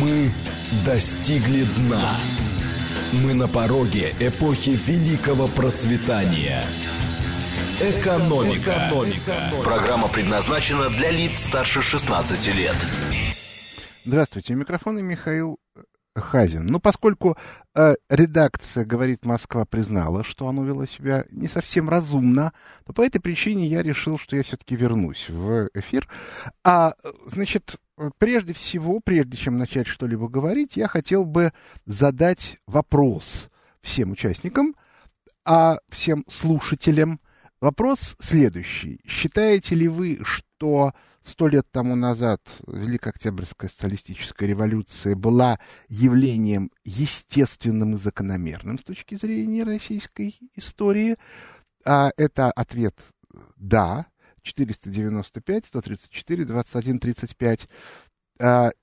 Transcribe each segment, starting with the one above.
Мы достигли дна. Мы на пороге эпохи великого процветания. Экономика. Программа предназначена для лиц старше 16 лет. Здравствуйте. Микрофон и Михаил Хазин. Ну, поскольку редакция «Говорит Москва» признала, что оно вело себя не совсем разумно, то по этой причине я решил, что я все-таки вернусь в эфир. Значит, прежде всего, прежде чем начать что-либо говорить, я хотел бы задать вопрос всем участникам, всем слушателям. Вопрос следующий. Считаете ли вы, что 100 лет тому назад Великооктябрьская социалистическая революция была явлением естественным и закономерным с точки зрения российской истории? Это ответ «да». 495, 134, 21, 35.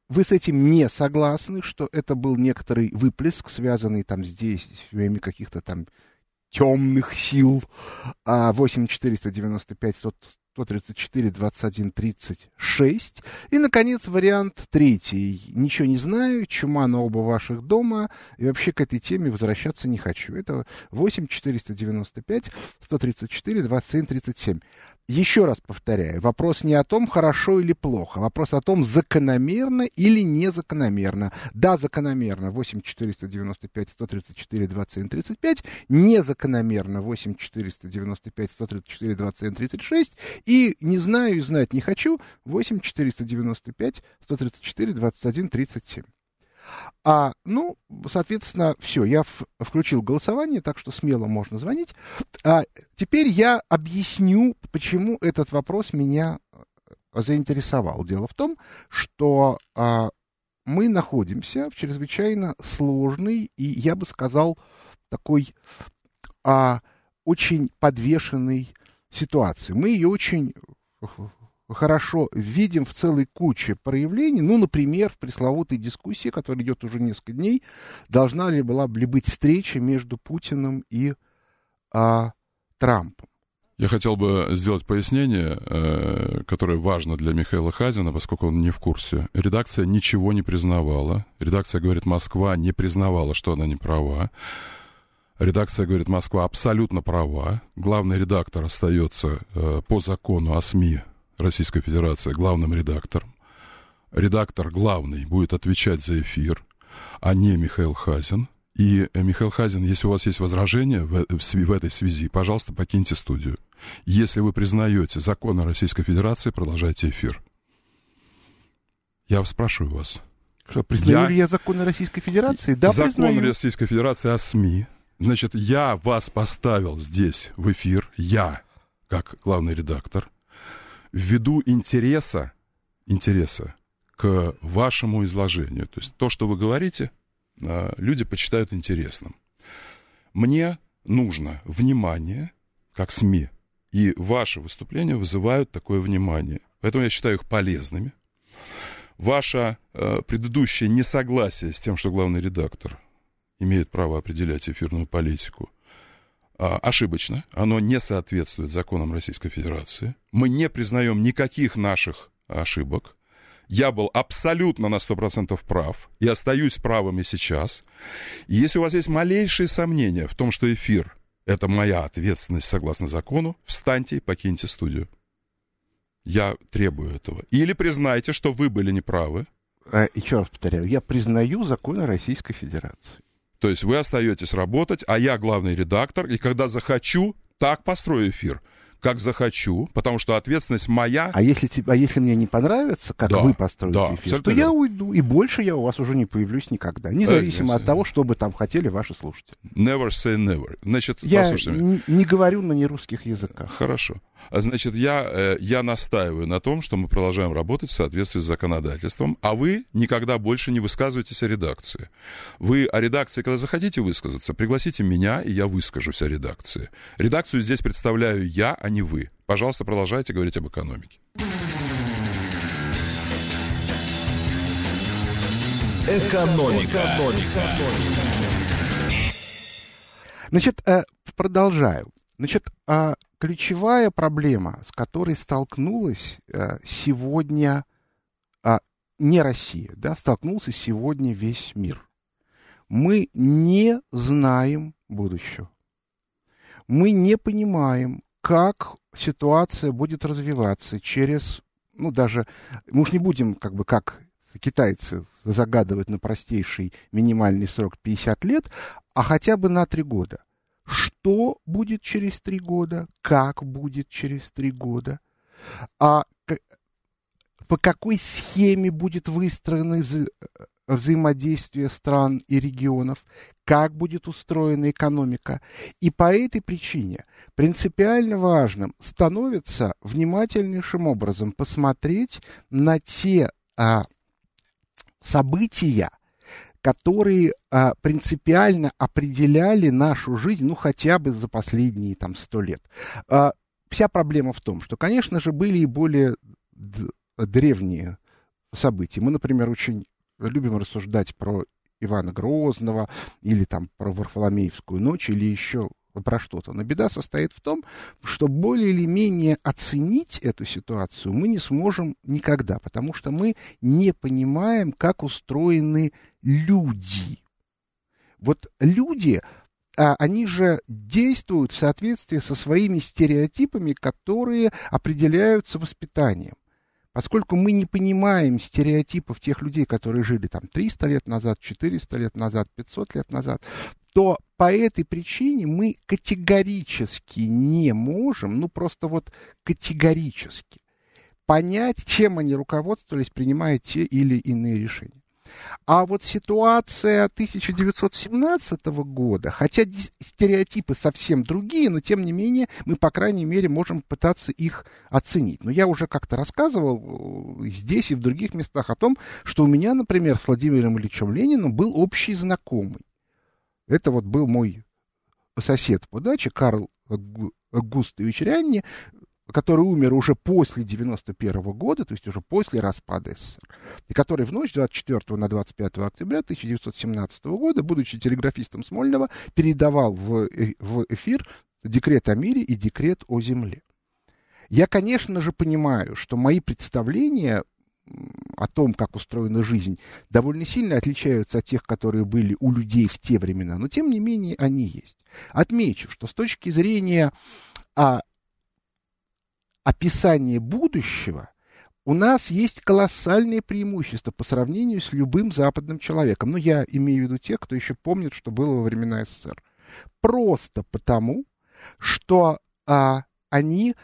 Вы с этим не согласны, что это был некоторый выплеск, связанный там здесь с семьями каких-то там темных сил. 8495, 134, 21, 36. И, наконец, вариант третий. Ничего не знаю, чума на оба ваших дома, и вообще к этой теме возвращаться не хочу. Это 8495, 134, 27, 37. Еще раз повторяю, вопрос не о том, хорошо или плохо, вопрос о том, закономерно или незакономерно. Да, закономерно, 8495, 134, 27, 35, незакономерно, 8495, 134, 27, 36, и не знаю и знать не хочу, 8495, 134, 21, 37. Ну, соответственно, все, я включил голосование, так что смело можно звонить. Теперь я объясню, почему этот вопрос меня заинтересовал. Дело в том, что мы находимся в чрезвычайно сложной и, я бы сказал, такой очень подвешенной ситуации. Мы ее очень хорошо видим в целой куче проявлений, ну, например, в пресловутой дискуссии, которая идет уже несколько дней, должна ли была бы быть встреча между Путиным и Трампом. Я хотел бы сделать пояснение, которое важно для Михаила Хазина, поскольку он не в курсе. Редакция ничего не признавала. Редакция «Говорит Москва» не признавала, что она не права. Редакция «Говорит Москва» абсолютно права. Главный редактор остается по закону о СМИ Российской Федерации главным редактором. Редактор главный будет отвечать за эфир, а не Михаил Хазин. И, Михаил Хазин, если у вас есть возражения в этой связи, пожалуйста, покиньте студию. Если вы признаете законы Российской Федерации, продолжайте эфир. Я спрашиваю вас. Что, признаю ли я законы Российской Федерации? Да, закон признаю. Закон Российской Федерации о СМИ. Значит, я вас поставил здесь в эфир, я, как главный редактор, ввиду интереса к вашему изложению. То есть то, что вы говорите, люди почитают интересным. Мне нужно внимание, как СМИ, и ваши выступления вызывают такое внимание. Поэтому я считаю их полезными. Ваше предыдущее несогласие с тем, что главный редактор имеет право определять эфирную политику, ошибочно, оно не соответствует законам Российской Федерации. Мы не признаем никаких наших ошибок. Я был абсолютно на 100% прав и остаюсь правым и сейчас. И если у вас есть малейшие сомнения в том, что эфир — это моя ответственность согласно закону, встаньте и покиньте студию. Я требую этого. Или признайте, что вы были неправы. Еще раз повторяю, я признаю законы Российской Федерации. То есть вы остаетесь работать, а я главный редактор, и когда захочу, так построю эфир, как захочу, потому что ответственность моя. А если мне не понравится, как да, вы построите эфир, то я уйду, и больше я у вас уже не появлюсь никогда, независимо от того, что бы там хотели ваши слушатели. Never say never. Значит, я не говорю на нерусских языках. Хорошо. Значит, я настаиваю на том, что мы продолжаем работать в соответствии с законодательством, а вы никогда больше не высказываетесь о редакции. Вы о редакции, когда захотите высказаться, пригласите меня, и я выскажусь о редакции. Редакцию здесь представляю я, а не вы. Пожалуйста, продолжайте говорить об экономике. Значит, продолжаю. Значит, ключевая проблема, с которой столкнулась сегодня не Россия, да, столкнулся сегодня весь мир. Мы не знаем будущего. Мы не понимаем, как ситуация будет развиваться через, ну, даже, мы уж не будем, как бы, как китайцы загадывать на простейший минимальный срок 50 лет, а хотя бы на 3 года. Что будет через 3 года? Как будет через 3 года? А по какой схеме будет выстроено взаимодействие стран и регионов? Как будет устроена экономика? И по этой причине принципиально важным становится внимательнейшим образом посмотреть на те события, которые принципиально определяли нашу жизнь, ну, хотя бы за последние, там, 100 лет. Вся проблема в том, что, конечно же, были и более древние события. Мы, например, очень любим рассуждать про Ивана Грозного или, там, про Варфоломеевскую ночь или еще про что-то. Но беда состоит в том, что более или менее оценить эту ситуацию мы не сможем никогда, потому что мы не понимаем, как устроены люди. Вот люди, они же действуют в соответствии со своими стереотипами, которые определяются воспитанием. Поскольку мы не понимаем стереотипов тех людей, которые жили там 300 лет назад, 400 лет назад, 500 лет назад, то по этой причине мы категорически не можем, ну просто вот категорически, понять, чем они руководствовались, принимая те или иные решения. А вот ситуация 1917 года, хотя стереотипы совсем другие, но тем не менее мы, по крайней мере, можем пытаться их оценить. Но я уже как-то рассказывал здесь и в других местах о том, что у меня, например, с Владимиром Ильичем Лениным был общий знакомый. Это вот был мой сосед по даче, Карл Августович Ряни, который умер уже после 91-го года, то есть уже после распада СССР, и который в ночь 24 на 25 октября 1917 года, будучи телеграфистом Смольного, передавал в эфир декрет о мире и декрет о земле. Я, конечно же, понимаю, что мои представления о том, как устроена жизнь, довольно сильно отличаются от тех, которые были у людей в те времена, но, тем не менее, они есть. Отмечу, что с точки зрения описание будущего, у нас есть колоссальные преимущества по сравнению с любым западным человеком. Ну, я имею в виду тех, кто еще помнит, что было во времена СССР. Просто потому, что они,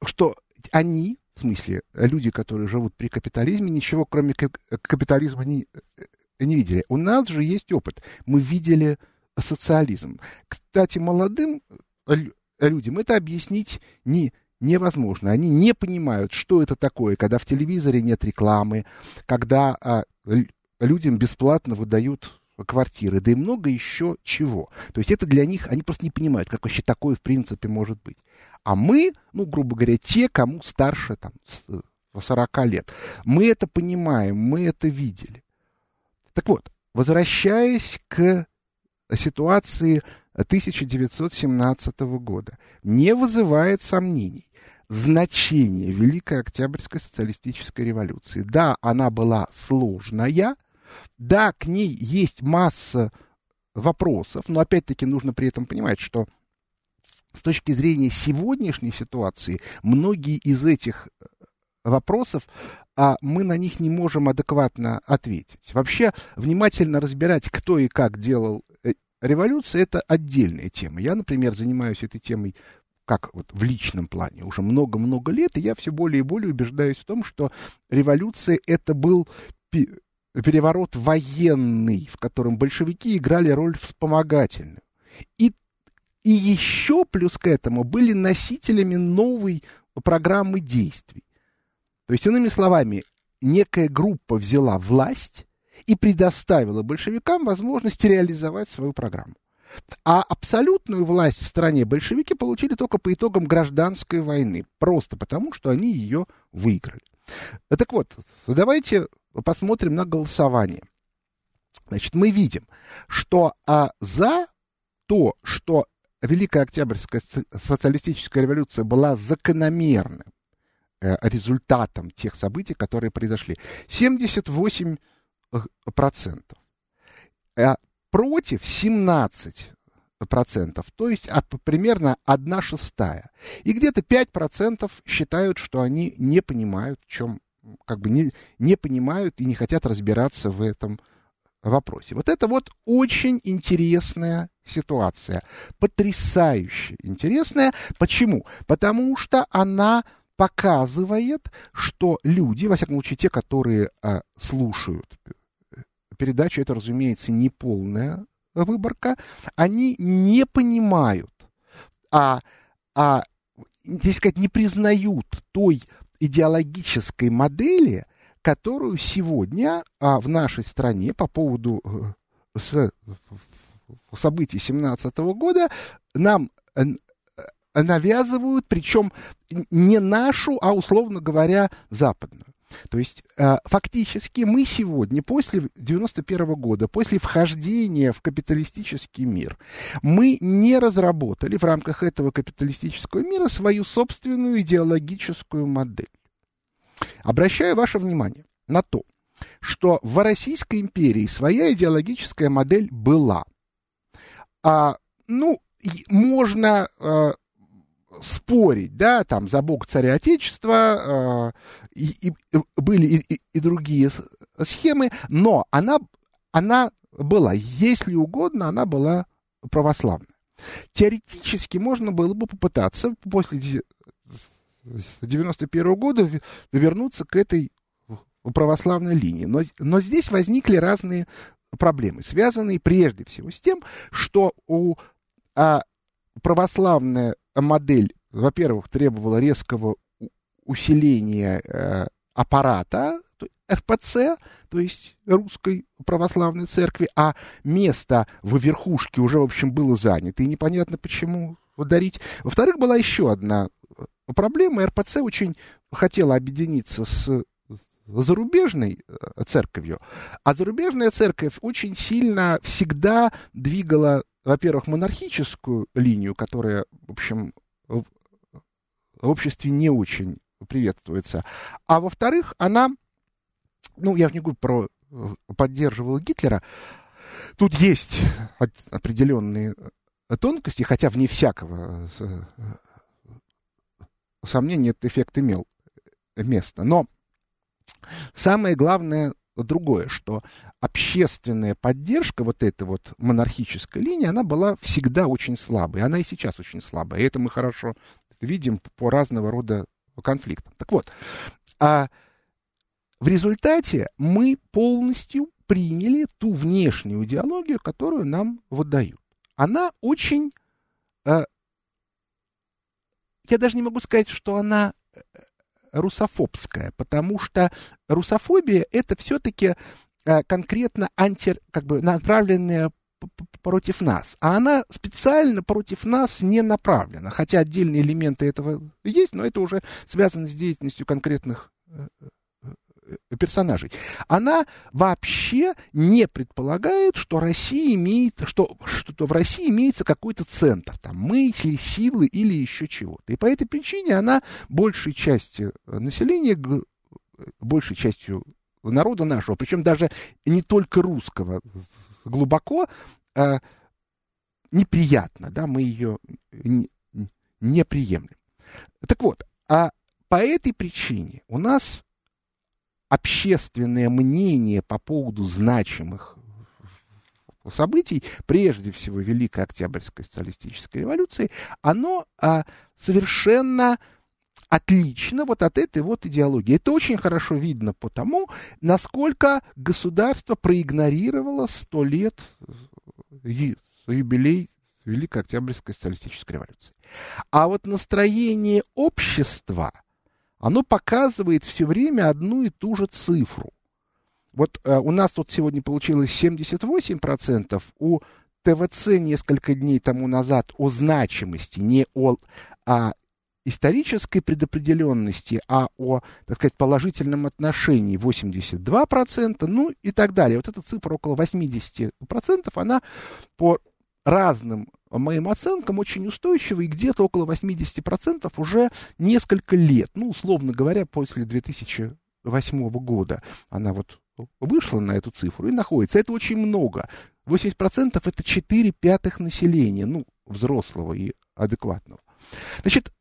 в смысле, люди, которые живут при капитализме, ничего кроме капитализма не видели. У нас же есть опыт. Мы видели социализм. Кстати, молодым людям это объяснить невозможно. Они не понимают, что это такое, когда в телевизоре нет рекламы, когда людям бесплатно выдают квартиры, да и много еще чего. То есть это для них, они просто не понимают, как вообще такое в принципе может быть. А мы, ну, грубо говоря, те, кому старше там 40 лет, мы это понимаем, мы это видели. Так вот, возвращаясь к ситуации 1917 года, не вызывает сомнений значение Великой Октябрьской социалистической революции. Да, она была сложная, да, к ней есть масса вопросов, но опять-таки нужно при этом понимать, что с точки зрения сегодняшней ситуации многие из этих вопросов, мы на них не можем адекватно ответить. Вообще, внимательно разбирать, кто и как делал революция — это отдельная тема. Я, например, занимаюсь этой темой как вот в личном плане уже много-много лет, и я все более и более убеждаюсь в том, что революция — это был переворот военный, в котором большевики играли роль вспомогательную. И еще плюс к этому были носителями новой программы действий. То есть, иными словами, некая группа взяла власть и предоставила большевикам возможность реализовать свою программу. А абсолютную власть в стране большевики получили только по итогам гражданской войны, просто потому, что они ее выиграли. Так вот, давайте посмотрим на голосование. Значит, мы видим, что за то, что Великая Октябрьская социалистическая революция была закономерным результатом тех событий, которые произошли. 78%. Против 17%, то есть примерно 1/6. И где-то 5% считают, что они не понимают, в чем, как бы не понимают и не хотят разбираться в этом вопросе. Вот это вот очень интересная ситуация, потрясающе интересная. Почему? Потому что она показывает, что люди, во всяком случае те, которые слушают передачу, это, разумеется, не полная выборка, они не понимают, так сказать, не признают той идеологической модели, которую сегодня в нашей стране по поводу событий 1917 года нам навязывают, причем не нашу, а, условно говоря, западную. То есть фактически мы сегодня, после 1991 года, после вхождения в капиталистический мир, мы не разработали в рамках этого капиталистического мира свою собственную идеологическую модель. Обращаю ваше внимание на то, что в Российской империи своя идеологическая модель была. Можно... спорить, да, там, за Бог Царя Отечества, были и другие схемы, но она была, если угодно, она была православная. Теоретически можно было бы попытаться после 1991 года вернуться к этой православной линии, но здесь возникли разные проблемы, связанные прежде всего с тем, что православная модель, во-первых, требовала резкого усиления аппарата РПЦ, то есть Русской Православной Церкви, а место в верхушке уже, в общем, было занято, и непонятно, почему ударить. Во-вторых, была еще одна проблема. РПЦ очень хотела объединиться с зарубежной церковью, а зарубежная церковь очень сильно всегда двигала, во-первых, монархическую линию, которая, в общем, в обществе не очень приветствуется. А во-вторых, она, я же не говорю про поддерживала Гитлера. Тут есть определенные тонкости, хотя вне всякого сомнения этот эффект имел место. Но самое главное другое, что общественная поддержка вот этой вот монархической линии, она была всегда очень слабой, она и сейчас очень слабая, и это мы хорошо видим по разного рода конфликтам. Так вот, в результате мы полностью приняли ту внешнюю идеологию, которую нам выдают. Она очень, я даже не могу сказать, что она русофобская, потому что русофобия — это все-таки конкретно направленная против нас, а она специально против нас не направлена, хотя отдельные элементы этого есть, но это уже связано с деятельностью конкретных персонажей. Она вообще не предполагает, что Россия имеет, что в России имеется какой-то центр, там, мысли, силы или еще чего-то. И по этой причине она большей частью населения, большей частью народа нашего, причем даже не только русского, глубоко неприятна, да, мы ее не приемлем. Так вот, а по этой причине у нас общественное мнение по поводу значимых событий, прежде всего Великой Октябрьской социалистической революции, оно совершенно отлично вот от этой вот идеологии. Это очень хорошо видно потому, насколько государство проигнорировало 100 лет юбилей Великой Октябрьской социалистической революции. А вот настроение общества, оно показывает все время одну и ту же цифру. Вот у нас тут сегодня получилось 78%, у ТВЦ несколько дней тому назад о значимости, не о исторической предопределенности, а о, так сказать, положительном отношении 82%, и так далее. Вот эта цифра около 80%, она по разным моим оценкам, очень устойчивый, где-то около 80% уже несколько лет, ну, условно говоря, после 2008 года она вот вышла на эту цифру и находится. Это очень много. 80% это 4/5 населения, ну, взрослого и адекватного. Значит,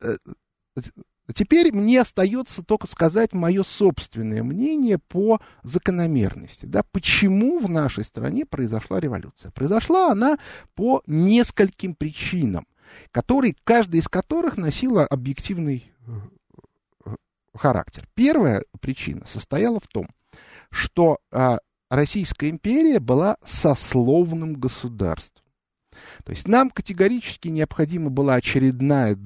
теперь мне остается только сказать мое собственное мнение по закономерности. Да, почему в нашей стране произошла революция? Произошла она по нескольким причинам, каждая из которых носила объективный характер. Первая причина состояла в том, что Российская империя была сословным государством. То есть нам категорически необходима была очередная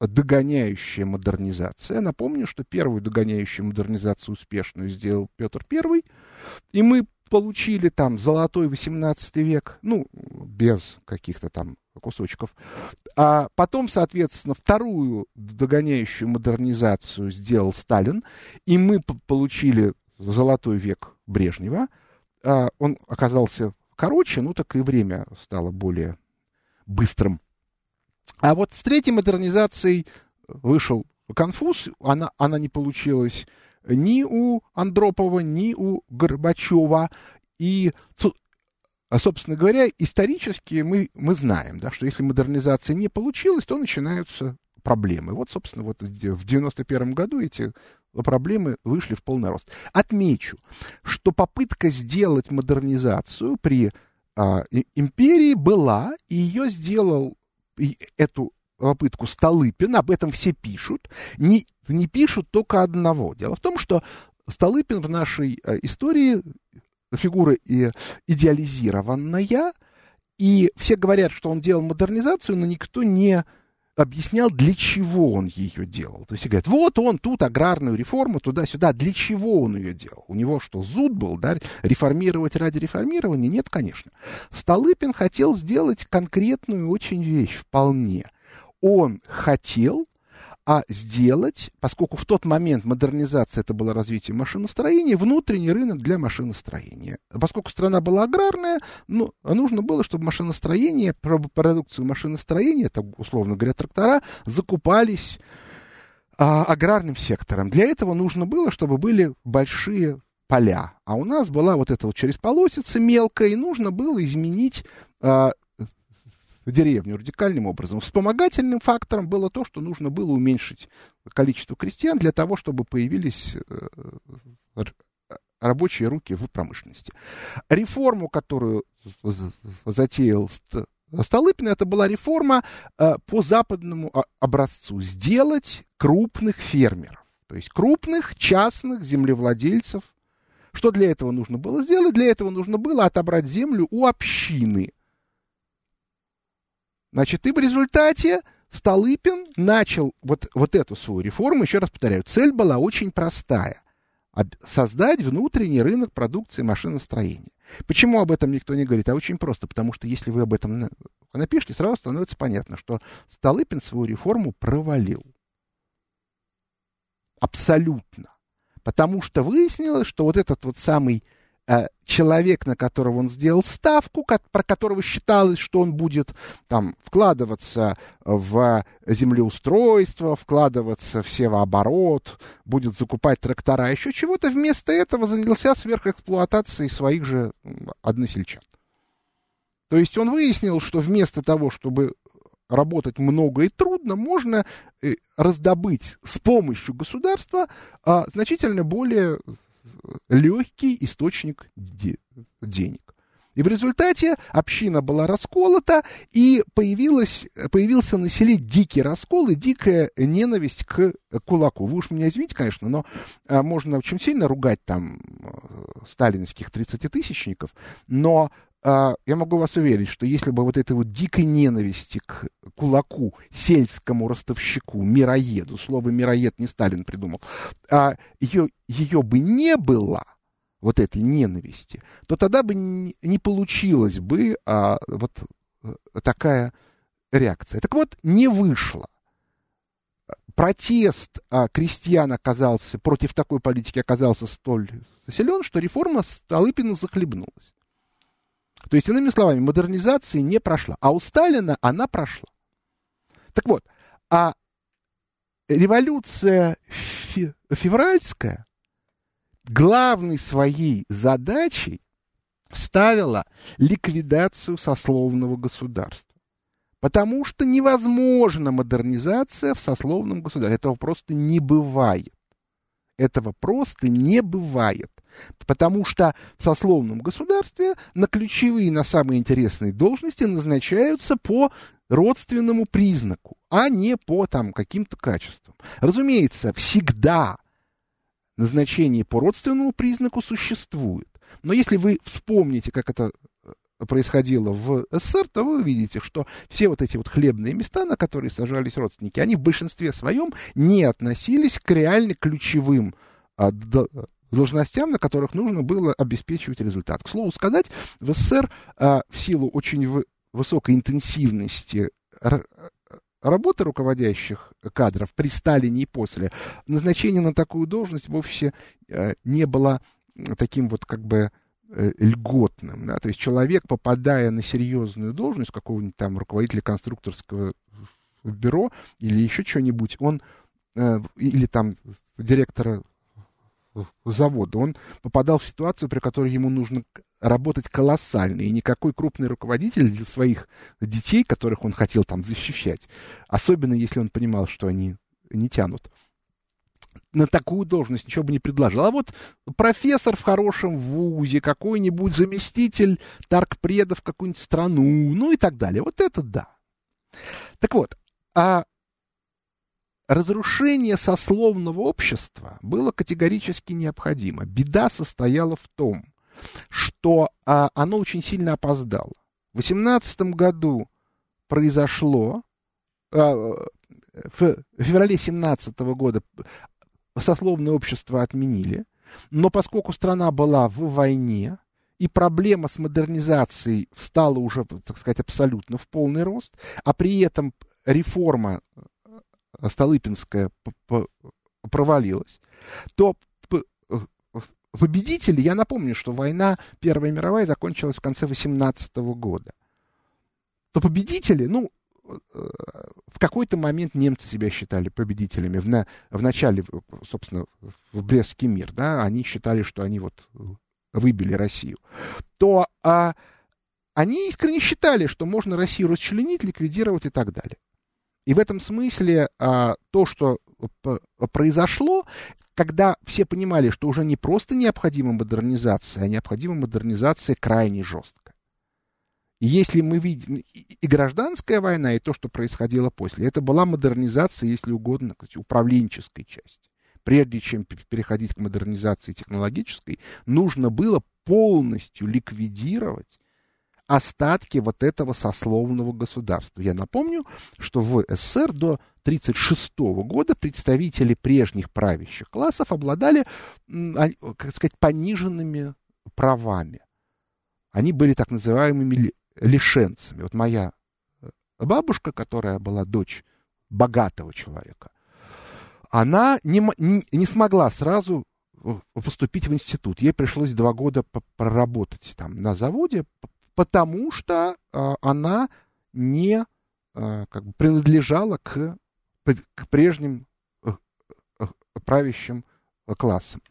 догоняющая модернизация. Напомню, что первую догоняющую модернизацию успешную сделал Петр I, и мы получили там золотой 18 век, ну, без каких-то там кусочков. А потом, соответственно, вторую догоняющую модернизацию сделал Сталин, и мы получили золотой век Брежнева. Он оказался короче, ну, так и время стало более быстрым. А вот с третьей модернизацией вышел конфуз, она не получилась ни у Андропова, ни у Горбачева. И, собственно говоря, исторически мы знаем, да, что если модернизация не получилась, то начинаются проблемы. Вот, собственно, вот в 1991 году эти проблемы вышли в полный рост. Отмечу, что попытка сделать модернизацию при империи была, и ее сделал эту попытку Столыпин, об этом все пишут, не пишут только одного. Дело в том, что Столыпин в нашей истории фигура идеализированная, и все говорят, что он делал модернизацию, но никто не объяснял, для чего он ее делал. То есть говорят, вот он тут аграрную реформу туда-сюда, для чего он ее делал? У него что, зуд был, да, реформировать ради реформирования? Нет, конечно. Столыпин хотел сделать конкретную очень вещь, вполне. Он хотел сделать, поскольку в тот момент модернизация это было развитие машиностроения, внутренний рынок для машиностроения. Поскольку страна была аграрная, ну, нужно было, чтобы машиностроение, продукцию машиностроения, это, условно говоря, трактора, закупались аграрным сектором. Для этого нужно было, чтобы были большие поля. А у нас была вот эта вот через полосицы мелкая, и нужно было изменить деревню радикальным образом. Вспомогательным фактором было то, что нужно было уменьшить количество крестьян для того, чтобы появились рабочие руки в промышленности. Реформу, которую затеял Столыпин, это была реформа по западному образцу. Сделать крупных фермеров, то есть крупных частных землевладельцев. Что для этого нужно было сделать? Для этого нужно было отобрать землю у общины. Значит, и в результате Столыпин начал вот эту свою реформу. Еще раз повторяю, цель была очень простая. Создать внутренний рынок продукции машиностроения. Почему об этом никто не говорит? А очень просто, потому что если вы об этом напишите, сразу становится понятно, что Столыпин свою реформу провалил. Абсолютно. Потому что выяснилось, что вот этот вот самый человек, на которого он сделал ставку, про которого считалось, что он будет там вкладываться в землеустройство, вкладываться в севооборот, будет закупать трактора, еще чего-то, вместо этого занялся сверхэксплуатацией своих же односельчан. То есть он выяснил, что вместо того, чтобы работать много и трудно, можно раздобыть с помощью государства значительно более легкий источник денег. И в результате община была расколота, и появился на селе дикий раскол и дикая ненависть к кулаку. Вы уж меня извините, конечно, но можно очень сильно ругать там сталинских 30-тысячников, но я могу вас уверить, что если бы вот этой вот дикой ненависти к кулаку, сельскому ростовщику, мироеду, слово «мироед» не Сталин придумал, ее бы не было, вот этой ненависти, то тогда бы не получилась бы вот такая реакция. Так вот, не вышло. Протест крестьян оказался, против такой политики оказался столь силен, что реформа Столыпина захлебнулась. То есть, иными словами, модернизация не прошла. А у Сталина она прошла. Так вот, а революция февральская главной своей задачей ставила ликвидацию сословного государства. Потому что невозможна модернизация в сословном государстве. Этого просто не бывает. Этого просто не бывает. Потому что в сословном государстве на ключевые, на самые интересные должности назначаются по родственному признаку, а не по там каким-то качествам. Разумеется, всегда назначение по родственному признаку существует. Но если вы вспомните, как это происходило в СССР, то вы увидите, что все вот эти вот хлебные места, на которые сажались родственники, они в большинстве своем не относились к реально ключевым должностям, на которых нужно было обеспечивать результат. К слову сказать, в СССР в силу очень высокой интенсивности работы руководящих кадров при Сталине и после, назначение на такую должность вовсе не было таким вот как бы льготным. Да? То есть человек, попадая на серьезную должность какого-нибудь там руководителя конструкторского бюро или еще чего-нибудь, он или там директора завода, он попадал в ситуацию, при которой ему нужно работать колоссально, и никакой крупный руководитель для своих детей, которых он хотел там защищать, особенно если он понимал, что они не тянут, на такую должность ничего бы не предложил. А вот профессор в хорошем вузе, какой-нибудь заместитель торгпреда в какую-нибудь страну, ну и так далее. Вот это да. Так вот, а разрушение сословного общества было категорически необходимо. Беда состояла в том, что оно очень сильно опоздало. В 18 году произошло, в феврале 17 года сословное общество отменили, но поскольку страна была в войне, и проблема с модернизацией встала уже, так сказать, абсолютно в полный рост, а при этом реформа столыпинская провалилась, то победители, я напомню, что война Первая мировая закончилась в конце 18 года, то победители, ну, в какой-то момент немцы себя считали победителями. В начале, собственно, в Брестский мир, да, они считали, что они вот выбили Россию. То они искренне считали, что можно Россию расчленить, ликвидировать и так далее. И в этом смысле то, что произошло, когда все понимали, что уже не просто необходима модернизация, а необходима модернизация крайне жесткая. Если мы видим и гражданская война, и то, что происходило после, это была модернизация, если угодно, управленческой части. Прежде чем переходить к модернизации технологической, нужно было полностью ликвидировать остатки вот этого сословного государства. Я напомню, что в СССР до 1936 года представители прежних правящих классов обладали, как сказать, пониженными правами. Они были так называемыми лишенцами. Вот моя бабушка, которая была дочь богатого человека, она не смогла сразу поступить в институт. Ей пришлось 2 года проработать там на заводе, потому что она не как бы принадлежала к прежним правящим классам.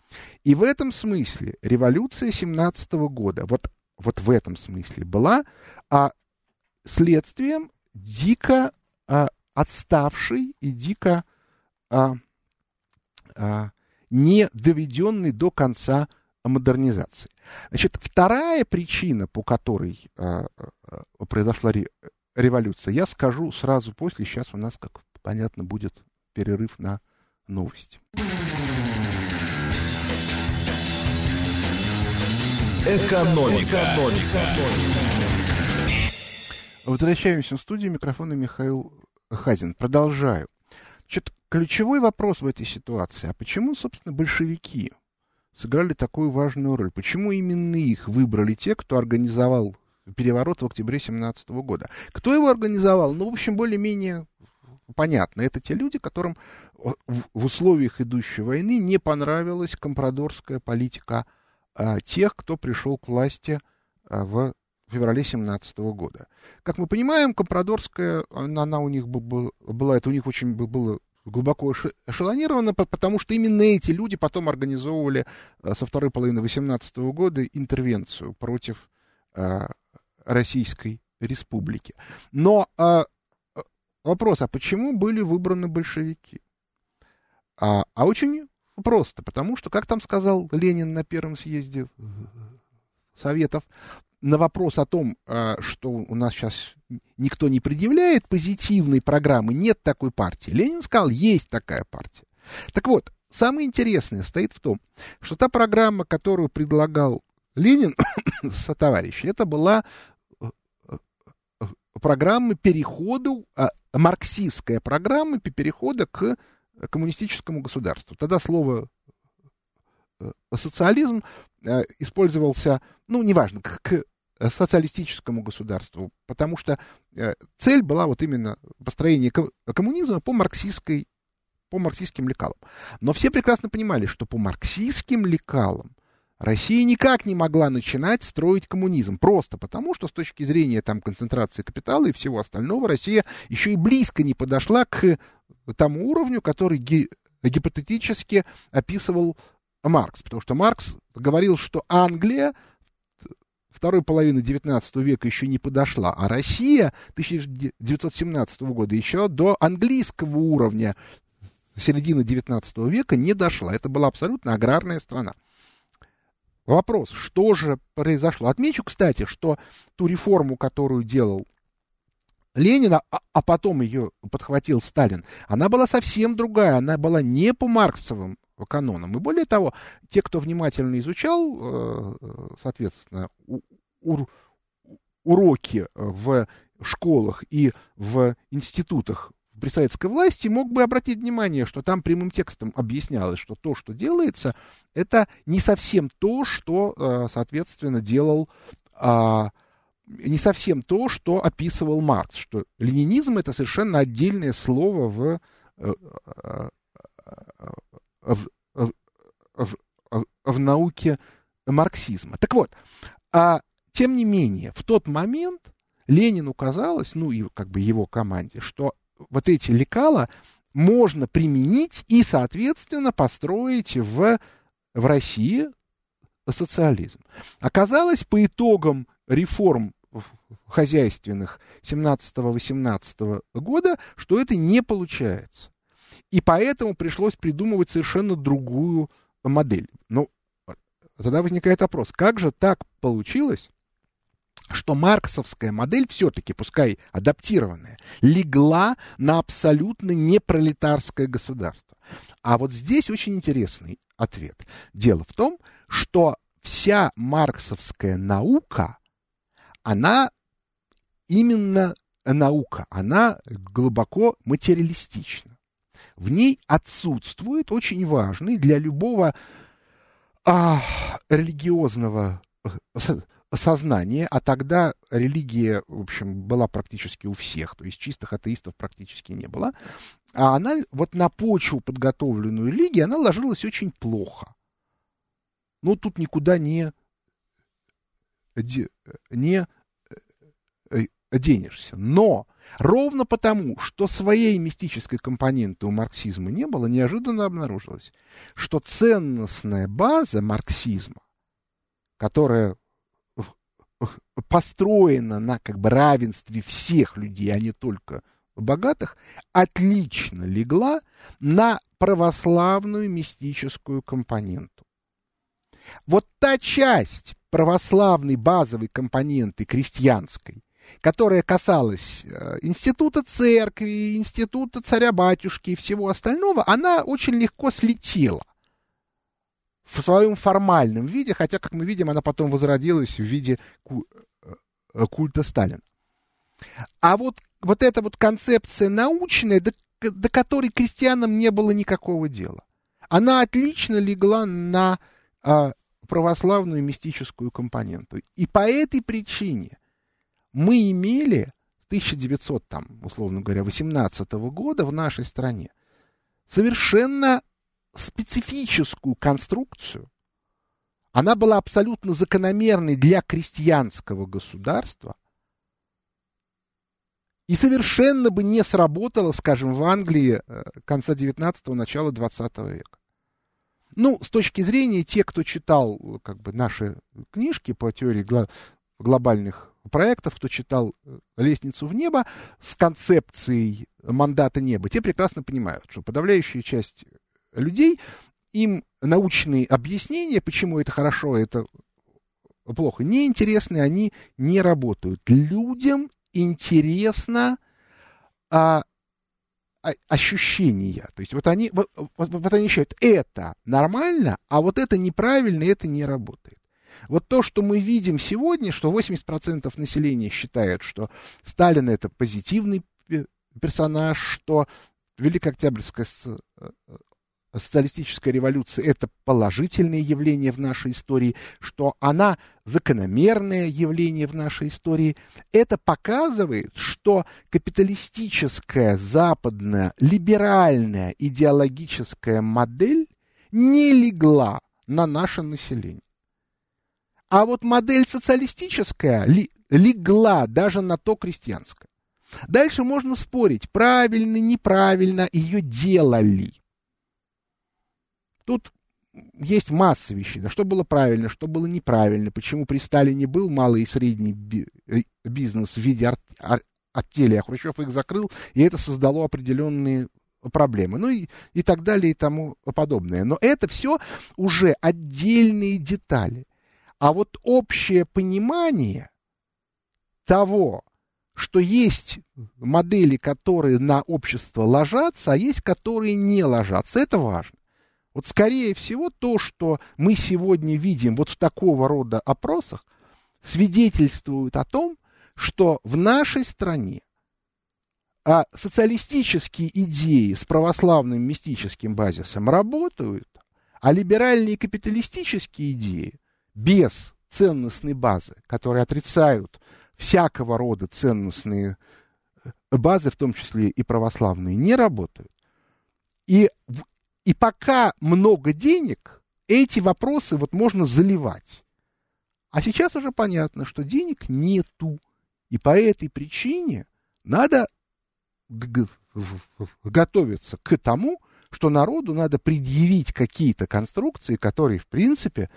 И в этом смысле революция 17 года, вот в этом смысле была следствием дико отставшей и дико не доведенной до конца модернизации. Значит, вторая причина, по которой произошла революция, я скажу сразу после. Сейчас у нас, как понятно, будет перерыв на новости. Экономика. Возвращаемся в студию. Микрофон Михаил Хазин. Продолжаю. Значит, ключевой вопрос в этой ситуации. А почему, собственно, большевики сыграли такую важную роль? Почему именно их выбрали те, кто организовал переворот в октябре 1917 года? Кто его организовал? Ну, в общем, более-менее понятно. Это те люди, которым в условиях идущей войны не понравилась компрадорская политика тех, кто пришел к власти в в феврале 1917 года. Как мы понимаем, компрадорская, она у них была, это у них очень было глубоко эшелонировано, потому что именно эти люди потом организовывали со второй половины 18 года интервенцию против Российской Республики. Но вопрос, а почему были выбраны большевики? А очень просто, потому что, как там сказал Ленин на первом съезде Советов, на вопрос о том, что у нас сейчас никто не предъявляет позитивной программы, нет такой партии. Ленин сказал, есть такая партия. Так вот, самое интересное стоит в том, что та программа, которую предлагал Ленин сотоварищи, это была программа перехода, марксистская программа перехода к коммунистическому государству. Тогда слово социализм использовался, ну, неважно, к социалистическому государству, потому что цель была вот именно построение коммунизма по марксистским лекалам. Но все прекрасно понимали, что по марксистским лекалам Россия никак не могла начинать строить коммунизм, просто потому, что с точки зрения там, концентрации капитала и всего остального Россия еще и близко не подошла к тому уровню, который гипотетически описывал Маркс, потому что Маркс говорил, что Англия второй половины 19 века еще не подошла, а Россия 1917 года еще до английского уровня середины 19 века не дошла. Это была абсолютно аграрная страна. Вопрос, что же произошло? Отмечу, кстати, что ту реформу, которую делал Ленина, а потом ее подхватил Сталин, она была совсем другая, она была не по марксовым канонам. И более того, те, кто внимательно изучал, соответственно, уроки в школах и в институтах при советской власти, мог бы обратить внимание, что там прямым текстом объяснялось, что то, что делается, это не совсем то, что, соответственно, делал, не совсем то, что описывал Маркс, что ленинизм — это совершенно отдельное слово в науке марксизма. Так вот, тем не менее, в тот момент Ленину казалось, ну и как бы его команде, что вот эти лекала можно применить и, соответственно, построить в России социализм. Оказалось, по итогам реформ хозяйственных 17-18 года, что это не получается. И поэтому пришлось придумывать совершенно другую модель. Но тогда возникает вопрос, как же так получилось, что марксовская модель все-таки, пускай адаптированная, легла на абсолютно непролетарское государство? А вот здесь очень интересный ответ. Дело в том, что вся марксовская наука, она именно наука, она глубоко материалистична. В ней отсутствует очень важный для любого религиозного сознания, а тогда религия, в общем, была практически у всех, то есть чистых атеистов практически не было, а она вот на почву подготовленную религию, она ложилась очень плохо. Но тут никуда не денешься. Но ровно потому, что своей мистической компоненты у марксизма не было, неожиданно обнаружилось, что ценностная база марксизма, которая построена на как бы равенстве всех людей, а не только богатых, отлично легла на православную мистическую компоненту. Вот та часть православной базовой компоненты крестьянской, которая касалась института церкви, института царя-батюшки и всего остального, она очень легко слетела в своем формальном виде, хотя, как мы видим, она потом возродилась в виде культа Сталина. А вот эта вот концепция научная, до которой крестьянам не было никакого дела, она отлично легла на православную мистическую компоненту. И по этой причине мы имели с 1900, там, условно говоря, 18 года в нашей стране совершенно специфическую конструкцию, она была абсолютно закономерной для крестьянского государства и совершенно бы не сработала, скажем, в Англии конца 19-го, начала 20 века. Ну, с точки зрения тех, кто читал как бы наши книжки по теории глобальных проектов, кто читал «Лестницу в небо» с концепцией мандата неба, те прекрасно понимают, что подавляющая часть людей, им научные объяснения, почему это хорошо, это плохо, неинтересны, они не работают. Людям интересно ощущения. То есть вот они считают, это нормально, а вот это неправильно, это не работает. Вот то, что мы видим сегодня, что 80% населения считает, что Сталин — это позитивный персонаж, что Великооктябрьская социалистическая революция — это положительное явление в нашей истории, что она закономерное явление в нашей истории. Это показывает, что капиталистическая, западная, либеральная идеологическая модель не легла на наше население. А вот модель социалистическая легла даже на то крестьянское. Дальше можно спорить, правильно, неправильно ее делали. Тут есть масса вещей, да, что было правильно, что было неправильно, почему при Сталине был малый и средний бизнес в виде артелей, а Хрущев их закрыл, и это создало определенные проблемы, ну и так далее и тому подобное. Но это все уже отдельные детали. А вот общее понимание того, что есть модели, которые на общество ложатся, а есть, которые не ложатся, это важно. Вот, скорее всего, то, что мы сегодня видим вот в такого рода опросах, свидетельствует о том, что в нашей стране социалистические идеи с православным мистическим базисом работают, а либеральные капиталистические идеи без ценностной базы, которые отрицают всякого рода ценностные базы, в том числе и православные, не работают. И пока много денег, эти вопросы вот можно заливать. А сейчас уже понятно, что денег нету. И по этой причине надо готовиться к тому, что народу надо предъявить какие-то конструкции, которые, в принципе,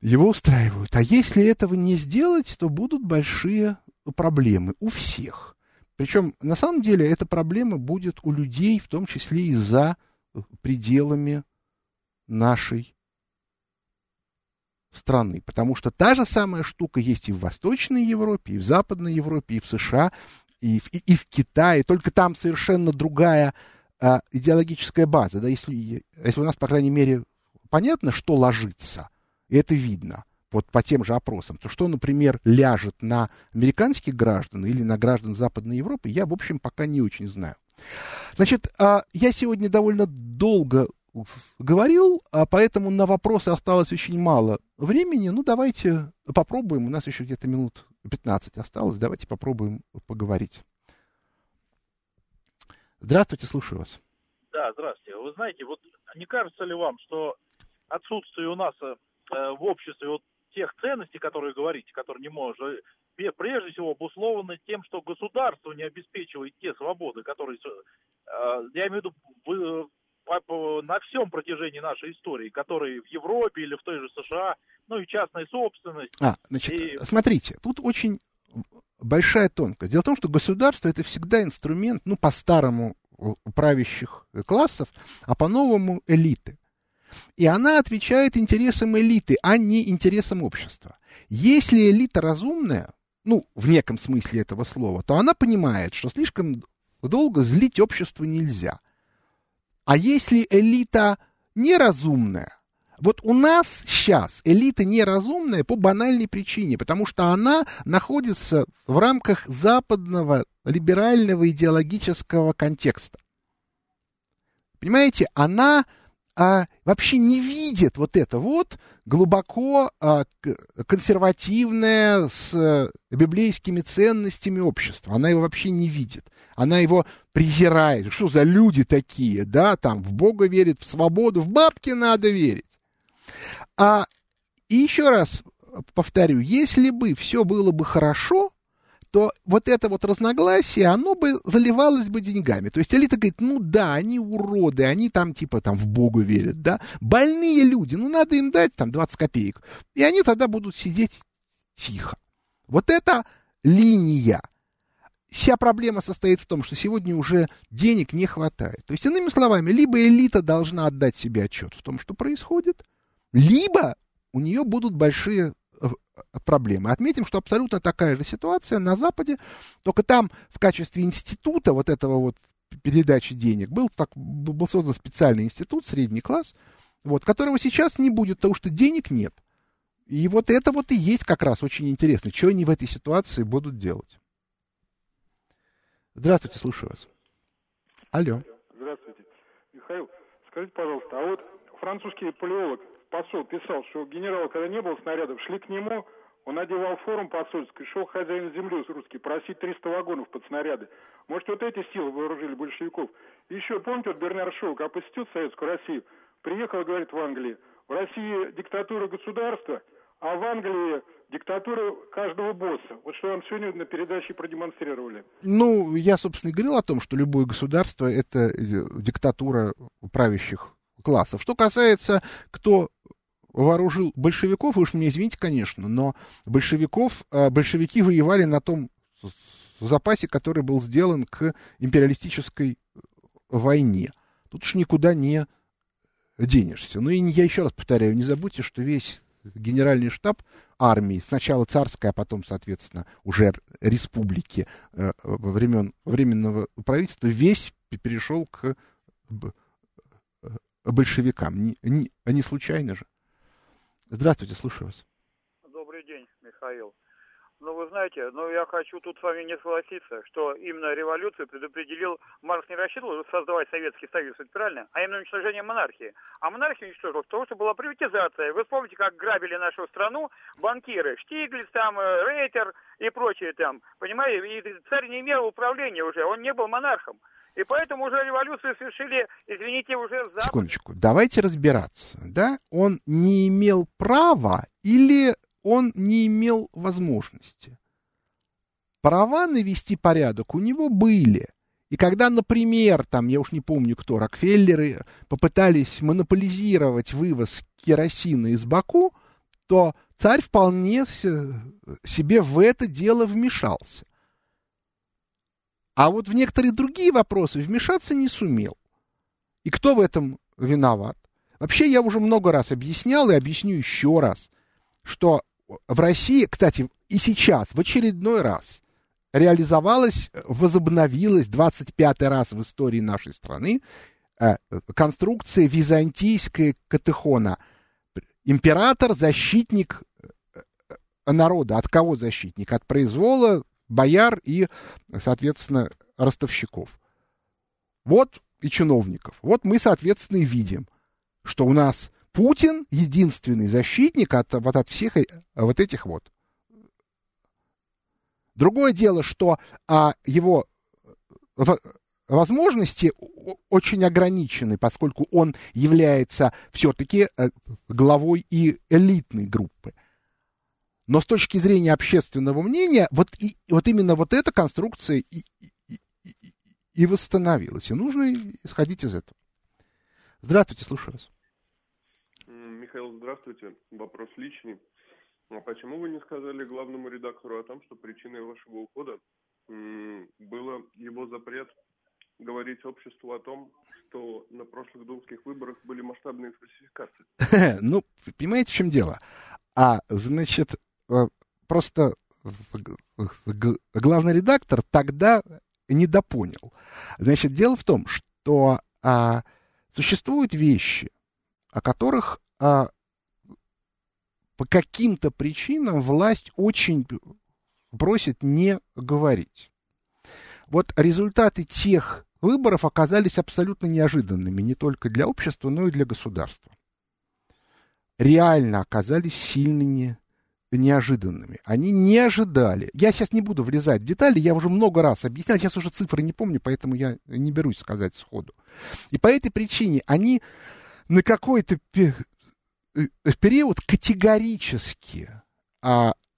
его устраивают. А если этого не сделать, то будут большие проблемы у всех. Причем, на самом деле, эта проблема будет у людей, в том числе и за пределами нашей страны. Потому что та же самая штука есть и в Восточной Европе, и в Западной Европе, и в США, и в Китае. Только там совершенно другая идеологическая база. Да, если у нас, по крайней мере, понятно, что ложится, и это видно вот по тем же опросам, то что, например, ляжет на американских граждан или на граждан Западной Европы, я, в общем, пока не очень знаю. Значит, я сегодня довольно долго говорил, поэтому на вопросы осталось очень мало времени. Ну, давайте попробуем. У нас еще где-то минут 15 осталось. Давайте попробуем поговорить. Здравствуйте, слушаю вас. Да, здравствуйте. Вы знаете, вот не кажется ли вам, что отсутствие у нас в обществе вот тех ценностей, которые говорите, которые не можно, прежде всего обусловлено тем, что государство не обеспечивает те свободы, которые, я имею в виду, на всем протяжении нашей истории, которые в Европе или в той же США, ну и частная собственность. Смотрите, тут очень большая тонкость. Дело в том, что государство — это всегда инструмент, ну, по-старому правящих классов, а по-новому элиты. И она отвечает интересам элиты, а не интересам общества. Если элита разумная, ну, в неком смысле этого слова, то она понимает, что слишком долго злить общество нельзя. А если элита неразумная, вот у нас сейчас элита неразумная по банальной причине, потому что она находится в рамках западного либерального идеологического контекста. Понимаете, она вообще не видит вот это вот глубоко консервативное с библейскими ценностями общество. Она его вообще не видит. Она его презирает. Что за люди такие, да, там в Бога верит, в свободу, в бабки надо верить. И еще раз повторю, если бы все было бы хорошо, то вот это вот разногласие, оно бы заливалось бы деньгами. То есть элита говорит, ну да, они уроды, они там типа там в Бога верят, да, больные люди, ну надо им дать там 20 копеек, и они тогда будут сидеть тихо. Вот это линия. Вся проблема состоит в том, что сегодня уже денег не хватает. То есть, иными словами, либо элита должна отдать себе отчет в том, что происходит, либо у нее будут большие проблемы. Отметим, что абсолютно такая же ситуация на Западе, только там в качестве института вот этого вот передачи денег был создан специальный институт, средний класс, вот, которого сейчас не будет, потому что денег нет. И вот это вот и есть как раз очень интересно, что они в этой ситуации будут делать. Здравствуйте, слушаю вас. Алло. Здравствуйте. Михаил, скажите, пожалуйста, а вот французский палеолог, посол писал, что генерал, когда не было снарядов, шли к нему, он одевал форму посольскую, шел хозяин земли русский, просить 300 вагонов под снаряды. Может, вот эти силы вооружили большевиков? Еще, помните, вот Бернар Шоу, как посетил Советскую Россию, приехал, говорит, в Англии, в России диктатура государства, а в Англии диктатура каждого босса. Вот что вам сегодня на передаче продемонстрировали. Ну, я, собственно, говорил о том, что любое государство — это диктатура правящих классов. Что касается, кто вооружил большевиков, уж меня извините, конечно, но большевики воевали на том запасе, который был сделан к империалистической войне. Тут уж никуда не денешься. Ну и я еще раз повторяю, не забудьте, что весь генеральный штаб армии, сначала царской, а потом, соответственно, уже республики временного правительства, весь перешел к большевикам. Не случайно же. Здравствуйте, слушаю вас. Добрый день, Михаил. Ну, вы знаете, я хочу тут с вами не согласиться, что именно революцию предопределил... Маркс не рассчитывал создавать Советский Союз, это правильно? А именно уничтожение монархии. А монархию уничтожил, потому что была приватизация. Вы вспомните, как грабили нашу страну банкиры. Штиглиц, там, Рейтер и прочие там. Понимаете? И царь не имел управления уже, он не был монархом. И поэтому уже революцию совершили, извините, уже... Запад... Секундочку, давайте разбираться, да? Он не имел права или он не имел возможности? Права навести порядок у него были. И когда, например, там, я уж не помню кто, Рокфеллеры попытались монополизировать вывоз керосина из Баку, то царь вполне себе в это дело вмешался. А вот в некоторые другие вопросы вмешаться не сумел. И кто в этом виноват? Вообще, я уже много раз объяснял и объясню еще раз, что в России, кстати, и сейчас, в очередной раз, возобновилась 25-й раз в истории нашей страны конструкция византийская катехона. Император, защитник народа. От кого защитник? От произвола, бояр и, соответственно, ростовщиков. Вот и чиновников. Вот мы, соответственно, и видим, что у нас Путин единственный защитник от всех вот этих вот. Другое дело, что его возможности очень ограничены, поскольку он является все-таки главой и элитной группы. Но с точки зрения общественного мнения, вот именно вот эта конструкция и восстановилась. И нужно исходить из этого. Здравствуйте, слушаю вас. Михаил, здравствуйте. Вопрос личный. А почему вы не сказали главному редактору о том, что причиной вашего ухода было его запрет говорить обществу о том, что на прошлых думских выборах были масштабные фальсификации? Ну, понимаете, в чем дело? Значит... Просто главный редактор тогда недопонял. Значит, дело в том, что существуют вещи, о которых по каким-то причинам власть очень просит не говорить. Вот результаты тех выборов оказались абсолютно неожиданными не только для общества, но и для государства. Реально оказались сильными. Неожиданными. Они не ожидали. Я сейчас не буду влезать в детали, я уже много раз объяснял, сейчас уже цифры не помню, поэтому я не берусь сказать сходу. И по этой причине они на какой-то период категорически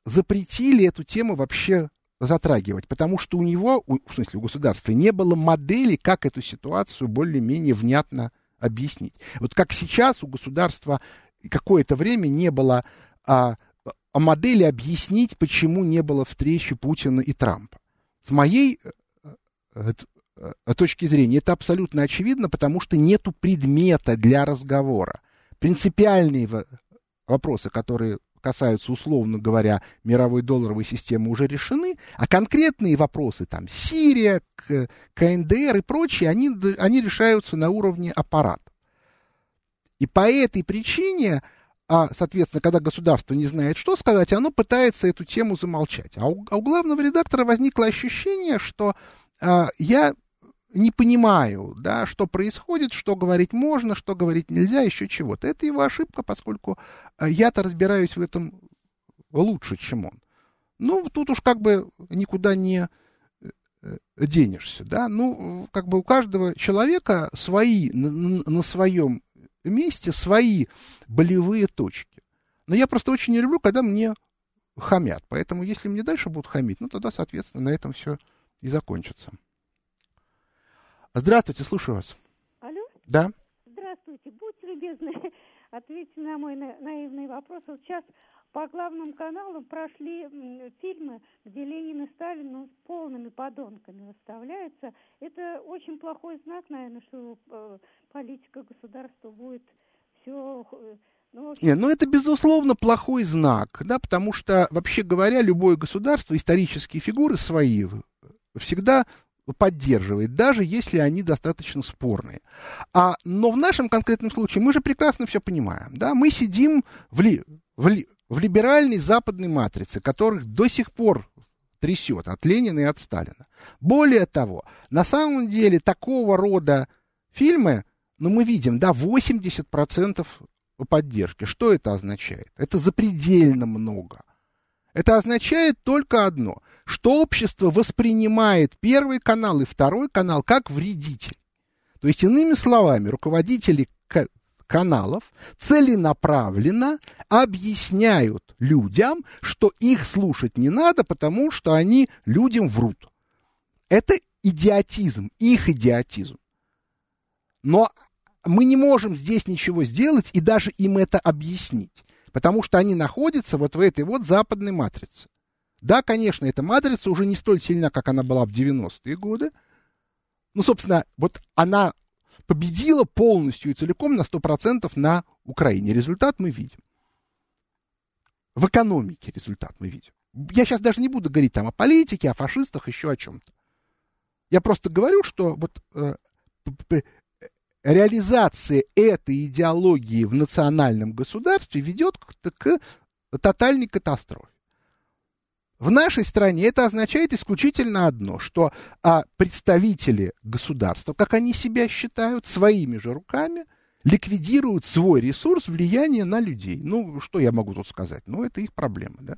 запретили эту тему вообще затрагивать, потому что у него, в смысле у государства, не было модели, как эту ситуацию более-менее внятно объяснить. Вот как сейчас у государства какое-то время не было модели объяснить, почему не было встречи Путина и Трампа. С моей точки зрения это абсолютно очевидно, потому что нету предмета для разговора. Принципиальные вопросы, которые касаются, условно говоря, мировой долларовой системы, уже решены, а конкретные вопросы, там, Сирия, КНДР и прочие, они решаются на уровне аппарата. И по этой причине, соответственно, когда государство не знает, что сказать, оно пытается эту тему замолчать. А у главного редактора возникло ощущение, что я не понимаю, да, что происходит, что говорить можно, что говорить нельзя, еще чего-то. Это его ошибка, поскольку я-то разбираюсь в этом лучше, чем он. Ну, тут уж как бы никуда не денешься, да. Ну, как бы у каждого человека свои, на своем месте свои болевые точки. Но я просто очень не люблю, когда мне хамят. Поэтому, если мне дальше будут хамить, ну, тогда, соответственно, на этом все и закончится. Здравствуйте, слушаю вас. Алло? Да. Здравствуйте, будьте любезны, ответьте на мой наивный вопрос. Вот сейчас по главным каналам прошли фильмы, где Ленин и Сталин полными подонками выставляются. Это очень плохой знак, наверное, что политика государства будет все... Ну это, безусловно, плохой знак, да, потому что, вообще говоря, любое государство исторические фигуры свои всегда поддерживает, даже если они достаточно спорные. Но в нашем конкретном случае мы же прекрасно все понимаем. Да? Мы сидим в либеральной западной матрице, которых до сих пор трясет от Ленина и от Сталина. Более того, на самом деле такого рода фильмы, ну, мы видим, да, 80% поддержки. Что это означает? Это запредельно много. Это означает только одно, что общество воспринимает первый канал и второй канал как вредитель. То есть, иными словами, руководители каналов целенаправленно объясняют людям, что их слушать не надо, потому что они людям врут. Это идиотизм, их идиотизм. Но мы не можем здесь ничего сделать и даже им это объяснить. Потому что они находятся вот в этой вот западной матрице. Да, конечно, эта матрица уже не столь сильна, как она была в 90-е годы. Ну, собственно, вот она победила полностью и целиком на 100% на Украине. Результат мы видим. В экономике результат мы видим. Я сейчас даже не буду говорить там о политике, о фашистах, еще о чем-то. Я просто говорю, что вот... реализация этой идеологии в национальном государстве ведет к тотальной катастрофе. В нашей стране это означает исключительно одно, что представители государства, как они себя считают, своими же руками ликвидируют свой ресурс влияния на людей. Ну, что я могу тут сказать? Ну, это их проблема, да?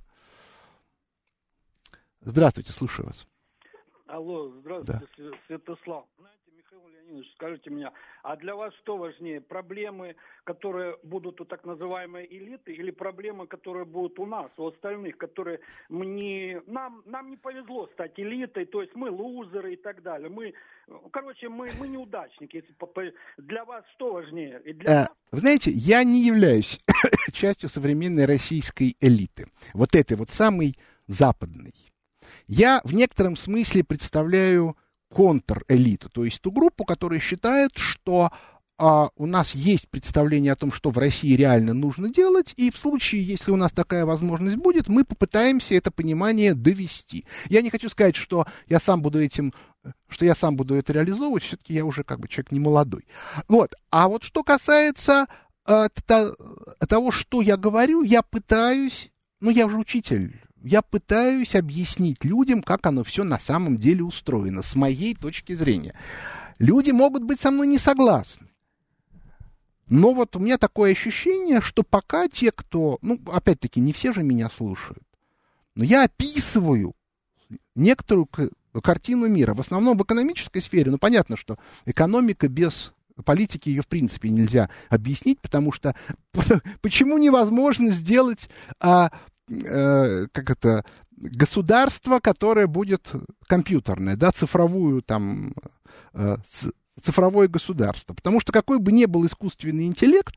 Здравствуйте, слушаю вас. Алло, здравствуйте, да. Святослав. Скажите мне, а для вас что важнее, проблемы, которые будут у так называемой элиты, или проблемы, которые будут у нас, у остальных, которые нам не повезло стать элитой, то есть мы лузеры и так далее, мы неудачники. Для вас что важнее? Вы знаете, я не являюсь частью современной российской элиты, вот этой вот самой западной. Я в некотором смысле представляю контрэлиту, то есть ту группу, которая считает, что у нас есть представление о том, что в России реально нужно делать, и в случае, если у нас такая возможность будет, мы попытаемся это понимание довести. Я не хочу сказать, что я сам буду это реализовывать, все-таки я уже как бы человек не молодой. Вот. А вот что касается того, что я говорю, я пытаюсь, я уже учитель. Я пытаюсь объяснить людям, как оно все на самом деле устроено, с моей точки зрения. Люди могут быть со мной не согласны. Но вот у меня такое ощущение, что пока те, кто... опять-таки, не все же меня слушают. Но я описываю некоторую картину мира. В основном в экономической сфере. Понятно, что экономика без политике ее в принципе нельзя объяснить, потому что почему невозможно сделать государство, которое будет компьютерное, да, цифровое государство. Потому что какой бы ни был искусственный интеллект,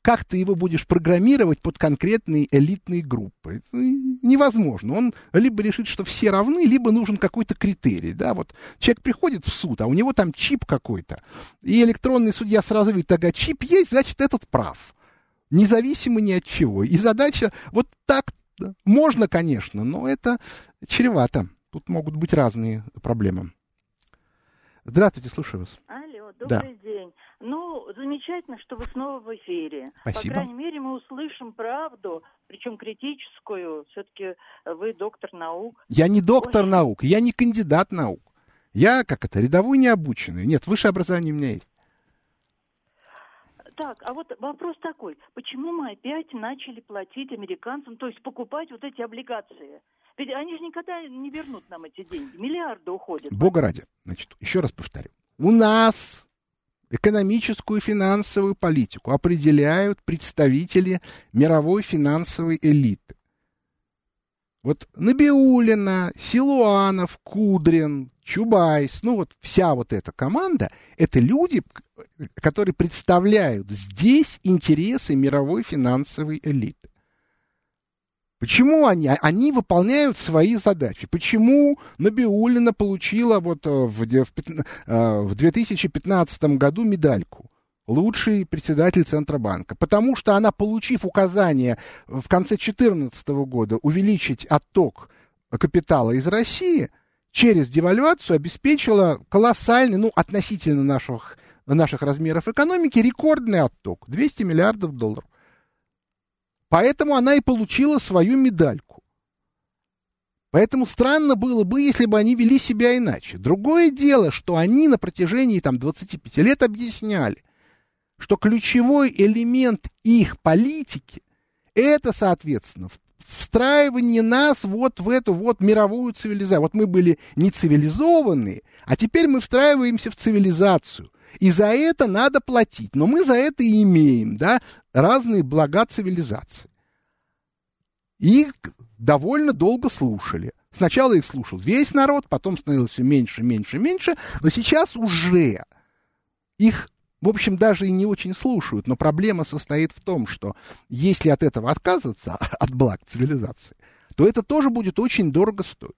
как ты его будешь программировать под конкретные элитные группы? Невозможно. Он либо решит, что все равны, либо нужен какой-то критерий. Да? Вот человек приходит в суд, а у него там чип какой-то. И электронный судья сразу видит, ага, чип есть, значит, этот прав. Независимо ни от чего. И задача вот так можно, конечно, но это чревато. Тут могут быть разные проблемы. Здравствуйте, слушаю вас. Алло, добрый день. Ну, замечательно, что вы снова в эфире. Спасибо. По крайней мере, мы услышим правду, причем критическую. Все-таки вы доктор наук. Я не доктор наук, я не кандидат наук. Я, рядовой необученный. Нет, высшее образование у меня есть. Так, а вот вопрос такой. Почему мы опять начали платить американцам, то есть покупать вот эти облигации? Ведь они же никогда не вернут нам эти деньги. Миллиарды уходят. Бога ради. Значит, еще раз повторю. У нас экономическую и финансовую политику определяют представители мировой финансовой элиты. Вот Набиуллина, Силуанов, Кудрин, Чубайс, ну вот вся вот эта команда, это люди, которые представляют здесь интересы мировой финансовой элиты. Почему они выполняют свои задачи? Почему Набиуллина получила вот в 2015 году медальку «Лучший председатель Центробанка»? Потому что она, получив указание в конце 2014 года увеличить отток капитала из России, через девальвацию обеспечила колоссальный, ну, относительно наших размеров экономики, рекордный отток – 200 миллиардов долларов. Поэтому она и получила свою медальку. Поэтому странно было бы, если бы они вели себя иначе. Другое дело, что они на протяжении 25 лет объясняли, что ключевой элемент их политики – это, соответственно, встраивание нас вот в эту вот мировую цивилизацию. Вот мы были не цивилизованные, а теперь мы встраиваемся в цивилизацию. И за это надо платить. Но мы за это и имеем, да, разные блага цивилизации. Их довольно долго слушали. Сначала их слушал весь народ, потом становилось все меньше, меньше, меньше. Но сейчас уже их, в общем, даже и не очень слушают. Но проблема состоит в том, что если от этого отказываться, от благ цивилизации, то это тоже будет очень дорого стоить.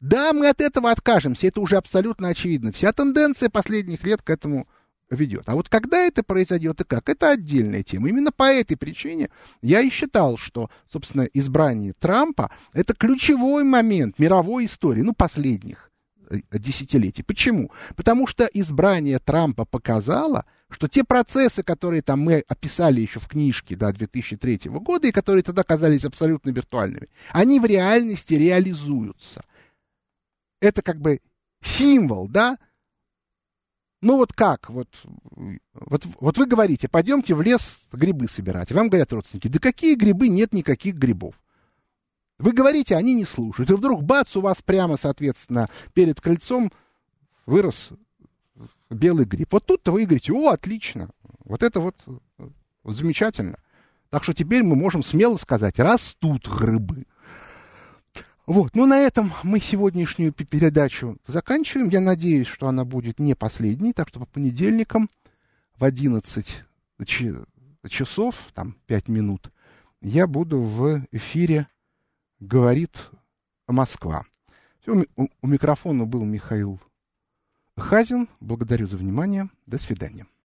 Да, мы от этого откажемся, это уже абсолютно очевидно. Вся тенденция последних лет к этому ведет. А вот когда это произойдет и как, это отдельная тема. Именно по этой причине я и считал, что, собственно, избрание Трампа – это ключевой момент мировой истории, ну, последних десятилетий. Почему? Потому что избрание Трампа показало, что те процессы, которые там мы описали еще в книжке, да, 2003 года, и которые тогда казались абсолютно виртуальными, они в реальности реализуются. Это символ, да? Ну вот как? Вот вы говорите, пойдемте в лес грибы собирать. Вам говорят родственники, да какие грибы? Нет никаких грибов. Вы говорите, они не слушают. И вдруг, бац, у вас прямо, соответственно, перед крыльцом вырос белый гриб. Вот тут-то вы говорите, о, отлично. Вот это вот замечательно. Так что теперь мы можем смело сказать, растут грибы. Вот, ну на этом мы сегодняшнюю передачу заканчиваем. Я надеюсь, что она будет не последней, так что по понедельникам в 11 часов, там 5 минут, я буду в эфире «Говорит Москва». Все, у микрофона был Михаил Хазин. Благодарю за внимание. До свидания.